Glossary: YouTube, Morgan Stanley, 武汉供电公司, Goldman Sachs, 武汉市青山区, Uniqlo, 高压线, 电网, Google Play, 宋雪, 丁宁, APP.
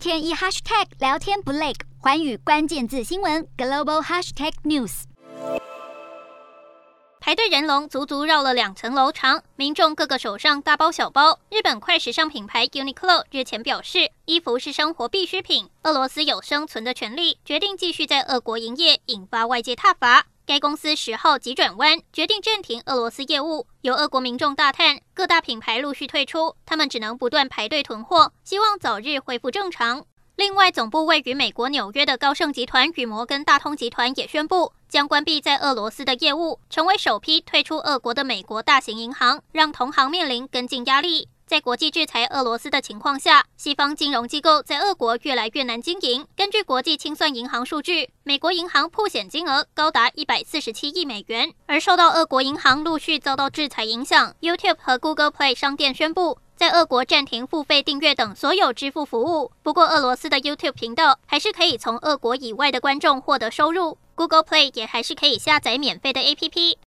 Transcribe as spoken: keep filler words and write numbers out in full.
天一 hashtag 聊天不累，寰宇关键字新闻 global hashtag news。排队人龙足足绕了两层楼长，民众各个手上大包小包。日本快时尚品牌 Uniqlo 日前表示，衣服是生活必需品，俄罗斯有生存的权利，决定继续在俄国营业，引发外界挞伐。该公司十号急转弯，决定暂停俄罗斯业务。有俄国民众大叹，各大品牌陆续退出，他们只能不断排队囤货，希望早日恢复正常。另外，总部位于美国纽约的高盛集团与摩根大通集团也宣布，将关闭在俄罗斯的业务，成为首批退出俄国的美国大型银行，让同行面临跟进压力。在国际制裁俄罗斯的情况下，西方金融机构在俄国越来越难经营。根据国际清算银行数据，美国银行曝险金额高达一百四十七亿美元。而受到俄国银行陆续遭到制裁影响， YouTube 和 Google Play 商店宣布在俄国暂停付费订阅等所有支付服务。不过，俄罗斯的 YouTube 频道还是可以从俄国以外的观众获得收入， Google Play 也还是可以下载免费的 A P P。